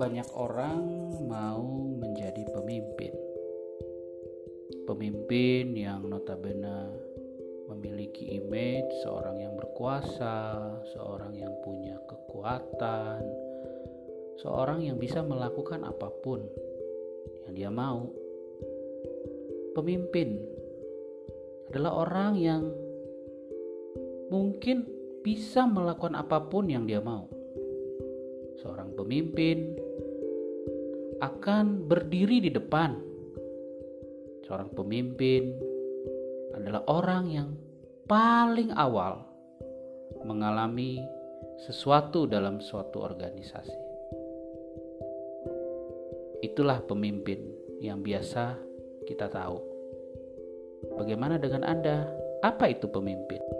banyak orang mau menjadi pemimpin yang notabene memiliki image seorang yang berkuasa, seorang yang punya kekuatan, seorang yang bisa melakukan apapun yang dia mau. Pemimpin adalah orang yang mungkin bisa melakukan apapun yang dia mau. Seorang pemimpin akan berdiri di depan. Seorang pemimpin adalah orang yang paling awal mengalami sesuatu dalam suatu organisasi. Itulah pemimpin yang biasa kita tahu. Bagaimana dengan Anda? Apa itu pemimpin?